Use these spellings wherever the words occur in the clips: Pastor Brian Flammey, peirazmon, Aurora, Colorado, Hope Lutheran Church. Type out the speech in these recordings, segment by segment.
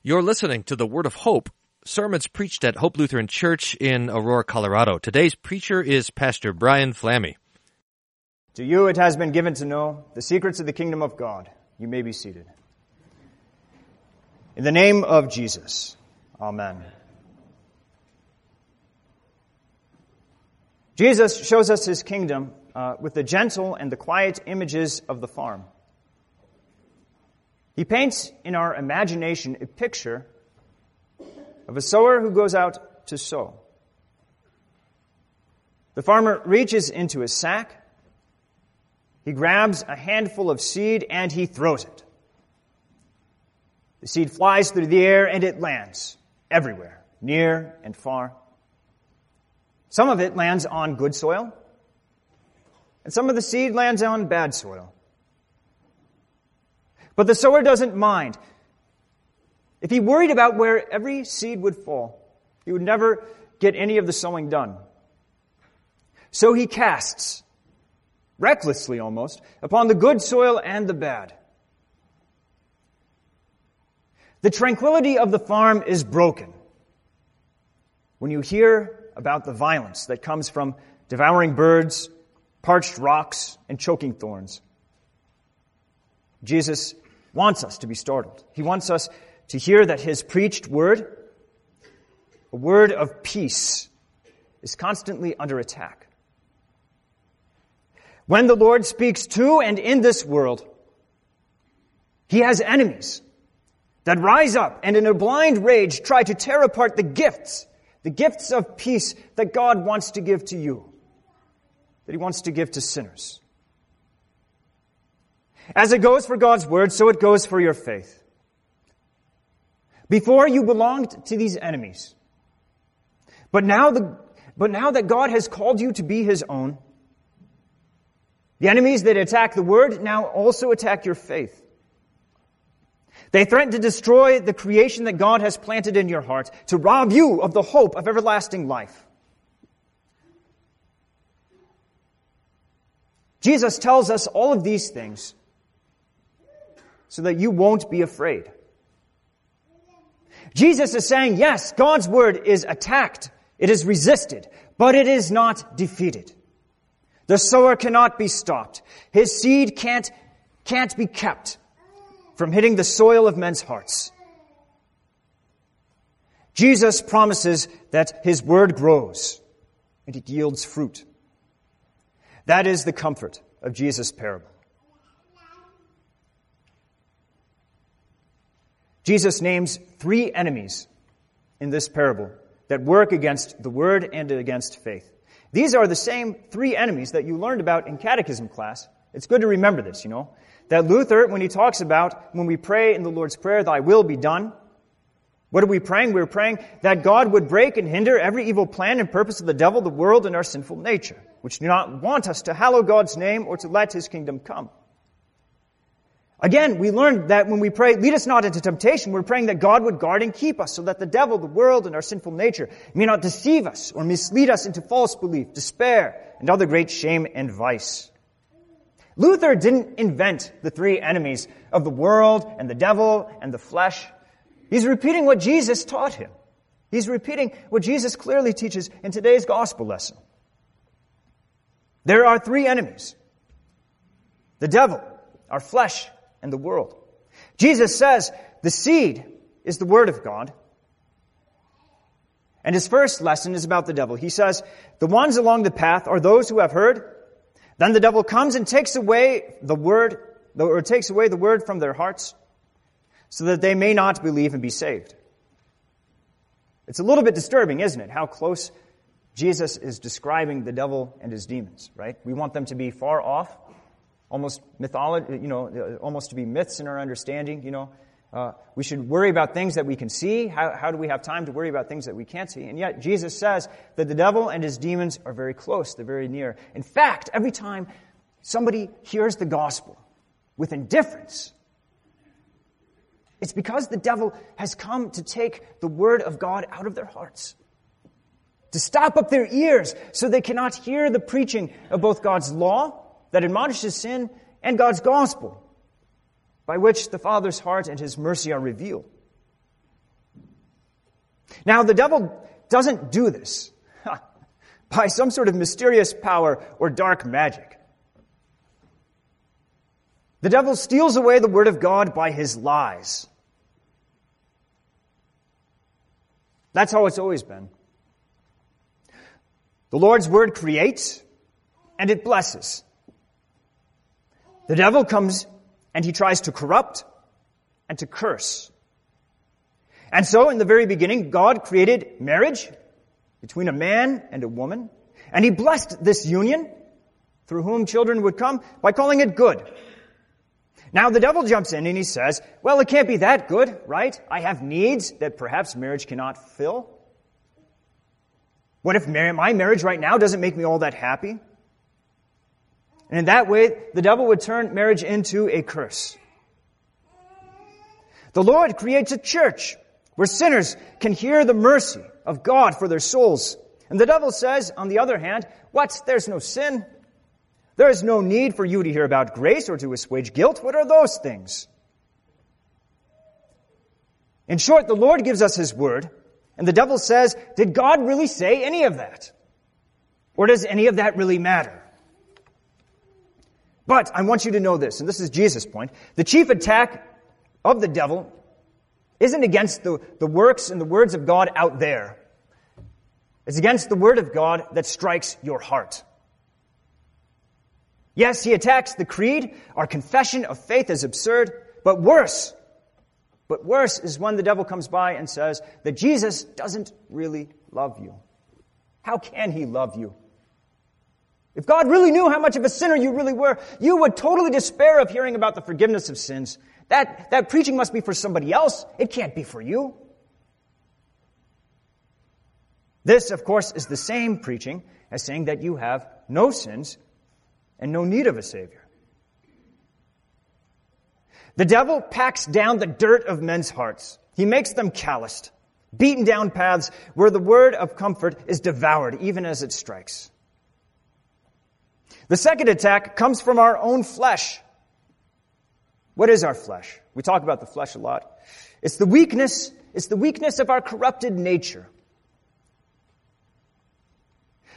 You're listening to the Word of Hope, sermons preached at Hope Lutheran Church in Aurora, Colorado. Today's preacher is Pastor Brian Flammey. To you it has been given to know the secrets of the kingdom of God. You may be seated. In the name of Jesus, amen. Jesus shows us his kingdom with the gentle and the quiet images of the farm. He paints in our imagination a picture of a sower who goes out to sow. The farmer reaches into his sack, he grabs a handful of seed, and he throws it. The seed flies through the air, and it lands everywhere, near and far. Some of it lands on good soil, and some of the seed lands on bad soil. But the sower doesn't mind. If he worried about where every seed would fall, he would never get any of the sowing done. So he casts, recklessly almost, upon the good soil and the bad. The tranquility of the farm is broken when you hear about the violence that comes from devouring birds, parched rocks, and choking thorns. Jesus wants us to be startled. He wants us to hear that his preached word, a word of peace, is constantly under attack. When the Lord speaks to and in this world, he has enemies that rise up and in a blind rage try to tear apart the gifts of peace that God wants to give to you, that he wants to give to sinners. As it goes for God's word, so it goes for your faith. Before you belonged to these enemies, but now that God has called you to be his own, the enemies that attack the word now also attack your faith. They threaten to destroy the creation that God has planted in your heart, to rob you of the hope of everlasting life. Jesus tells us all of these things so that you won't be afraid. Jesus is saying, yes, God's word is attacked, it is resisted, but it is not defeated. The sower cannot be stopped. His seed can't be kept from hitting the soil of men's hearts. Jesus promises that his word grows and it yields fruit. That is the comfort of Jesus' parable. Jesus names three enemies in this parable that work against the word and against faith. These are the same three enemies that you learned about in catechism class. It's good to remember this, you know, that Luther, when he talks about when we pray in the Lord's Prayer, "Thy will be done," what are we praying? We're praying that God would break and hinder every evil plan and purpose of the devil, the world, and our sinful nature, which do not want us to hallow God's name or to let his kingdom come. Again, we learned that when we pray, "Lead us not into temptation," we're praying that God would guard and keep us so that the devil, the world, and our sinful nature may not deceive us or mislead us into false belief, despair, and other great shame and vice. Luther didn't invent the three enemies of the world and the devil and the flesh. He's repeating what Jesus taught him. He's repeating what Jesus clearly teaches in today's gospel lesson. There are three enemies: the devil, our flesh, and the world. Jesus says the seed is the word of God. And his first lesson is about the devil. He says, "The ones along the path are those who have heard. Then the devil comes and takes away the word from their hearts so that they may not believe and be saved." It's a little bit disturbing, isn't it, how close Jesus is describing the devil and his demons, right? We want them to be far off, almost mythology, almost to be myths in our understanding, we should worry about things that we can see. How do we have time to worry about things that we can't see? And yet Jesus says that the devil and his demons are very close, they're very near. In fact, every time somebody hears the gospel with indifference, it's because the devil has come to take the word of God out of their hearts, to stop up their ears so they cannot hear the preaching of both God's law that admonishes sin, and God's gospel, by which the Father's heart and his mercy are revealed. Now, the devil doesn't do this by some sort of mysterious power or dark magic. The devil steals away the word of God by his lies. That's how it's always been. The Lord's word creates and it blesses. The devil comes and he tries to corrupt and to curse. And so in the very beginning, God created marriage between a man and a woman, and he blessed this union through whom children would come by calling it good. Now the devil jumps in and he says, well, it can't be that good, right? I have needs that perhaps marriage cannot fill. What if my marriage right now doesn't make me all that happy? And in that way, the devil would turn marriage into a curse. The Lord creates a church where sinners can hear the mercy of God for their souls. And the devil says, on the other hand, what? There's no sin. There is no need for you to hear about grace or to assuage guilt. What are those things? In short, the Lord gives us his word, and the devil says, did God really say any of that? Or does any of that really matter? But I want you to know this, and this is Jesus' point. The chief attack of the devil isn't against the works and the words of God out there. It's against the word of God that strikes your heart. Yes, he attacks the creed. Our confession of faith is absurd, but worse is when the devil comes by and says that Jesus doesn't really love you. How can he love you? If God really knew how much of a sinner you really were, you would totally despair of hearing about the forgiveness of sins. That preaching must be for somebody else. It can't be for you. This, of course, is the same preaching as saying that you have no sins and no need of a Savior. The devil packs down the dirt of men's hearts. He makes them calloused, beaten down paths where the word of comfort is devoured even as it strikes. The second attack comes from our own flesh. What is our flesh? We talk about the flesh a lot. It's the weakness of our corrupted nature.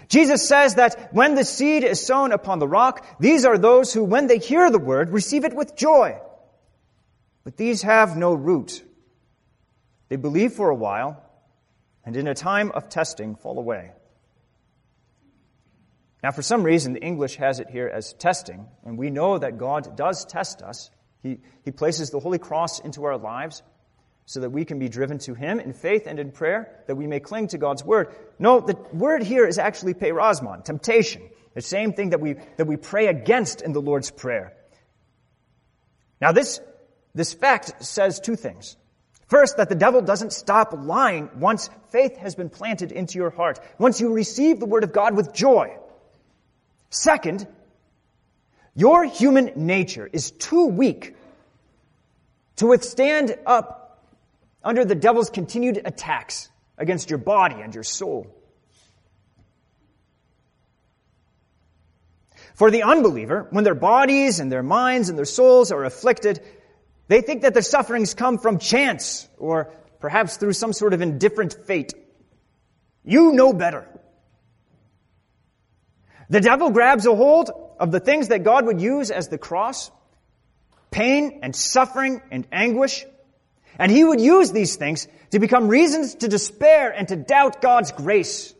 Jesus says that when the seed is sown upon the rock, these are those who, when they hear the word, receive it with joy. But these have no root. They believe for a while, and in a time of testing, fall away. Now, for some reason, the English has it here as testing, and we know that God does test us. He places the Holy Cross into our lives so that we can be driven to Him in faith and in prayer, that we may cling to God's Word. No, the word here is actually peirazmon, temptation, the same thing that we pray against in the Lord's Prayer. Now, this fact says two things. First, that the devil doesn't stop lying once faith has been planted into your heart, once you receive the Word of God with joy. Second, your human nature is too weak to withstand up under the devil's continued attacks against your body and your soul. For the unbeliever, when their bodies and their minds and their souls are afflicted, they think that their sufferings come from chance or perhaps through some sort of indifferent fate. You know better. The devil grabs a hold of the things that God would use as the cross, pain and suffering and anguish, and he would use these things to become reasons to despair and to doubt God's grace.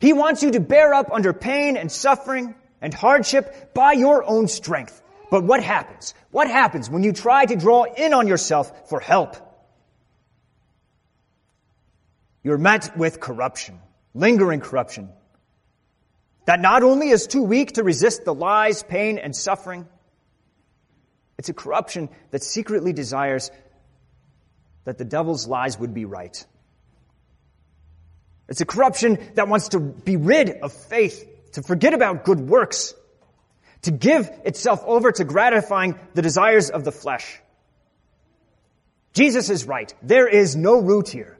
He wants you to bear up under pain and suffering and hardship by your own strength. But what happens? What happens when you try to draw in on yourself for help? You're met with corruption. Lingering corruption that not only is too weak to resist the lies, pain, and suffering, it's a corruption that secretly desires that the devil's lies would be right. It's a corruption that wants to be rid of faith, to forget about good works, to give itself over to gratifying the desires of the flesh. Jesus is right. There is no root here.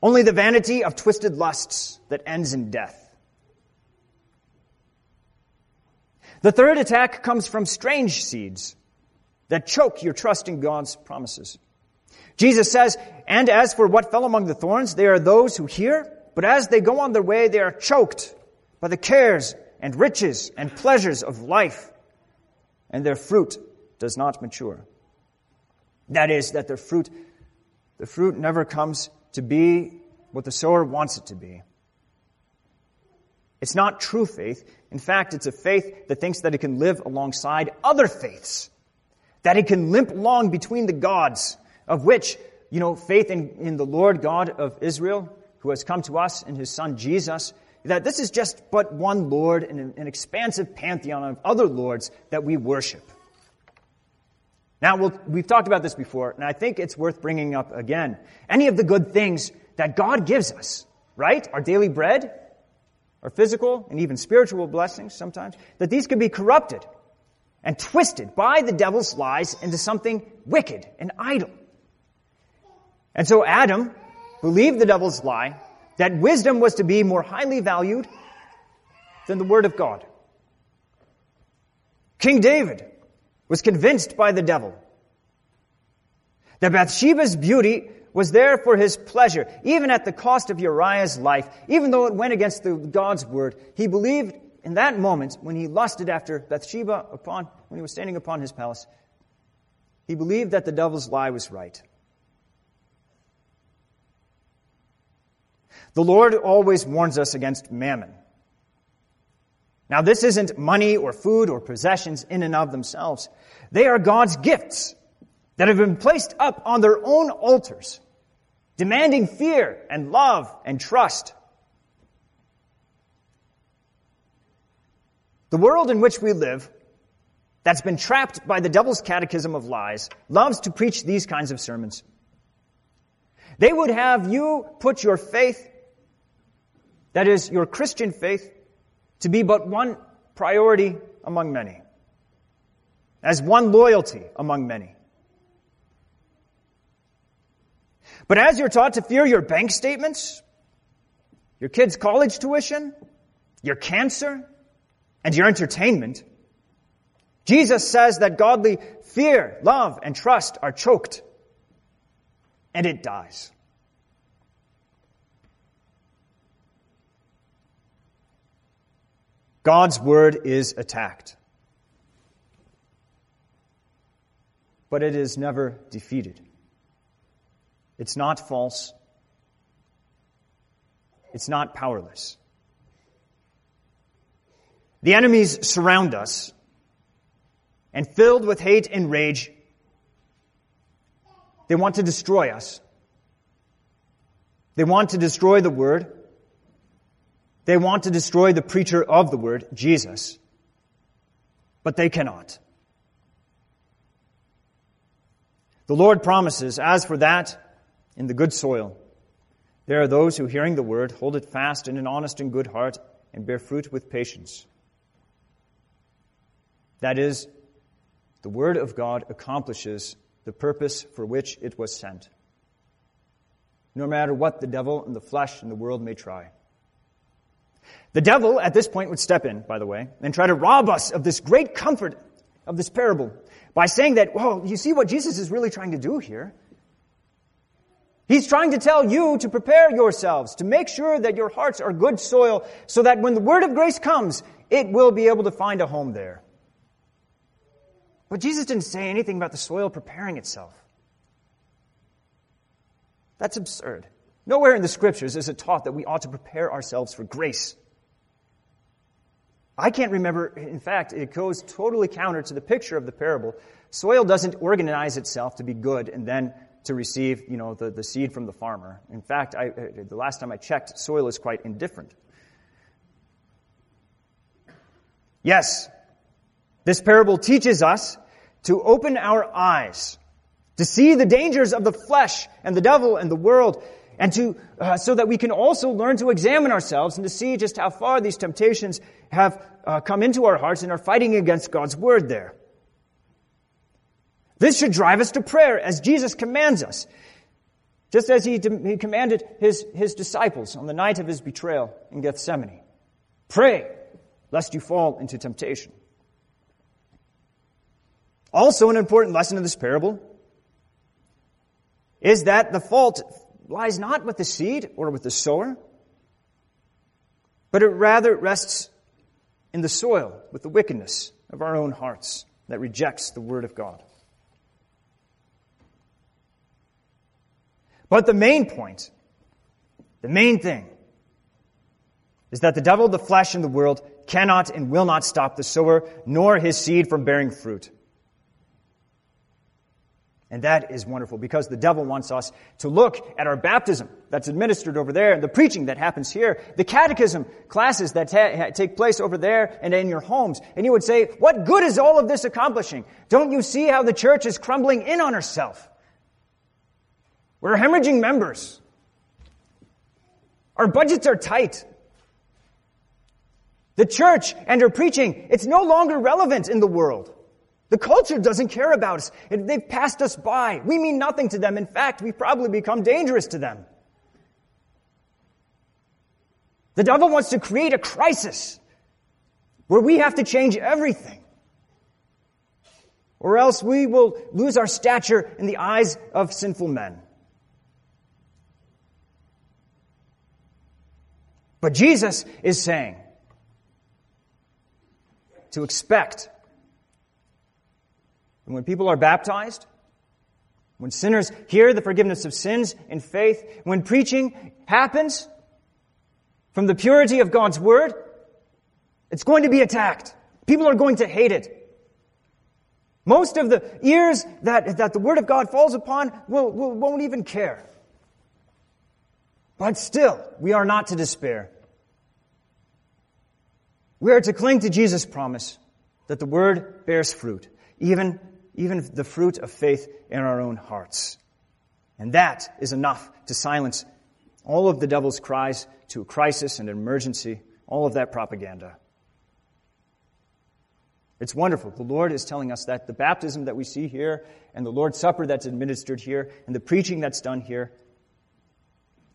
Only the vanity of twisted lusts that ends in death. The third attack comes from strange seeds that choke your trust in God's promises. Jesus says, "And as for what fell among the thorns, they are those who hear, but as they go on their way, they are choked by the cares and riches and pleasures of life, and their fruit does not mature." That is, that the fruit never comes to be what the sower wants it to be. It's not true faith. In fact, it's a faith that thinks that it can live alongside other faiths, that it can limp along between the gods, of which, you know, faith in the Lord God of Israel, who has come to us in his Son Jesus, that this is just but one Lord and an expansive pantheon of other lords that we worship. Now, we've talked about this before, and I think it's worth bringing up again. Any of the good things that God gives us, right? Our daily bread, our physical and even spiritual blessings sometimes, that these could be corrupted and twisted by the devil's lies into something wicked and idle. And so Adam believed the devil's lie that wisdom was to be more highly valued than the Word of God. King David was convinced by the devil that Bathsheba's beauty was there for his pleasure, even at the cost of Uriah's life, even though it went against God's word. He believed in that moment when he lusted after Bathsheba when he was standing upon his palace. He believed that the devil's lie was right. The Lord always warns us against mammon. Now, this isn't money or food or possessions in and of themselves. They are God's gifts that have been placed up on their own altars, demanding fear and love and trust. The world in which we live, that's been trapped by the devil's catechism of lies, loves to preach these kinds of sermons. They would have you put your faith, that is, your Christian faith, to be but one priority among many, as one loyalty among many. But as you're taught to fear your bank statements, your kids' college tuition, your cancer, and your entertainment, Jesus says that godly fear, love, and trust are choked, and it dies. God's word is attacked, but it is never defeated. It's not false. It's not powerless. The enemies surround us, and filled with hate and rage, they want to destroy us. They want to destroy the word. They want to destroy the preacher of the word, Jesus. But they cannot. The Lord promises, as for that, in the good soil, there are those who, hearing the word, hold it fast in an honest and good heart and bear fruit with patience. That is, the word of God accomplishes the purpose for which it was sent, no matter what the devil and the flesh and the world may try. The devil, at this point, would step in, by the way, and try to rob us of this great comfort of this parable by saying that, well, you see what Jesus is really trying to do here? He's trying to tell you to prepare yourselves, to make sure that your hearts are good soil, so that when the word of grace comes, it will be able to find a home there. But Jesus didn't say anything about the soil preparing itself. That's absurd. Nowhere in the Scriptures is it taught that we ought to prepare ourselves for grace. I can't remember, in fact, it goes totally counter to the picture of the parable. Soil doesn't organize itself to be good and then to receive, you know, the seed from the farmer. In fact, the last time I checked, soil is quite indifferent. Yes, this parable teaches us to open our eyes, to see the dangers of the flesh and the devil and the world, and so that we can also learn to examine ourselves and to see just how far these temptations have come into our hearts and are fighting against God's word there. This should drive us to prayer, as Jesus commands us, just as he commanded his disciples on the night of his betrayal in Gethsemane. Pray, lest you fall into temptation. Also, an important lesson in this parable is that the fault lies not with the seed or with the sower, but it rather rests in the soil with the wickedness of our own hearts that rejects the Word of God. But the main point, the main thing, is that the devil, the flesh, and the world cannot and will not stop the sower nor his seed from bearing fruit. And that is wonderful, because the devil wants us to look at our baptism that's administered over there, and the preaching that happens here, the catechism classes that take place over there and in your homes. And you would say, what good is all of this accomplishing? Don't you see how the church is crumbling in on herself? We're hemorrhaging members. Our budgets are tight. The church and her preaching, it's no longer relevant in the world. The culture doesn't care about us. They've passed us by. We mean nothing to them. In fact, we probably become dangerous to them. The devil wants to create a crisis where we have to change everything, or else we will lose our stature in the eyes of sinful men. But Jesus is saying to expect. And when people are baptized, when sinners hear the forgiveness of sins in faith, when preaching happens from the purity of God's Word, it's going to be attacked. People are going to hate it. Most of the ears that the Word of God falls upon won't even care. But still, we are not to despair. We are to cling to Jesus' promise that the Word bears fruit, even the fruit of faith in our own hearts. And that is enough to silence all of the devil's cries to a crisis and an emergency, all of that propaganda. It's wonderful. The Lord is telling us that the baptism that we see here and the Lord's Supper that's administered here and the preaching that's done here,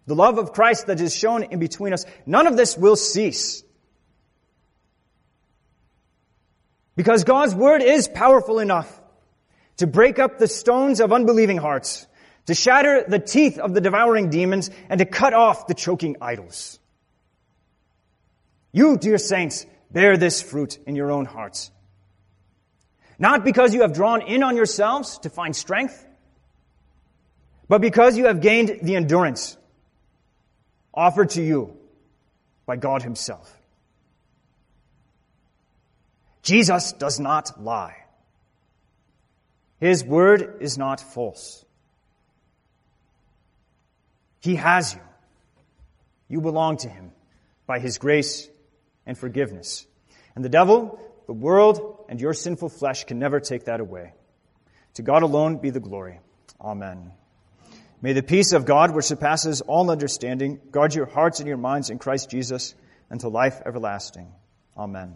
the love of Christ that is shown in between us, none of this will cease. Because God's Word is powerful enough to break up the stones of unbelieving hearts, to shatter the teeth of the devouring demons, and to cut off the choking idols. You, dear saints, bear this fruit in your own hearts. Not because you have drawn in on yourselves to find strength, but because you have gained the endurance offered to you by God Himself. Jesus does not lie. His word is not false. He has you. You belong to Him by His grace and forgiveness. And the devil, the world, and your sinful flesh can never take that away. To God alone be the glory. Amen. May the peace of God, which surpasses all understanding, guard your hearts and your minds in Christ Jesus unto life everlasting. Amen.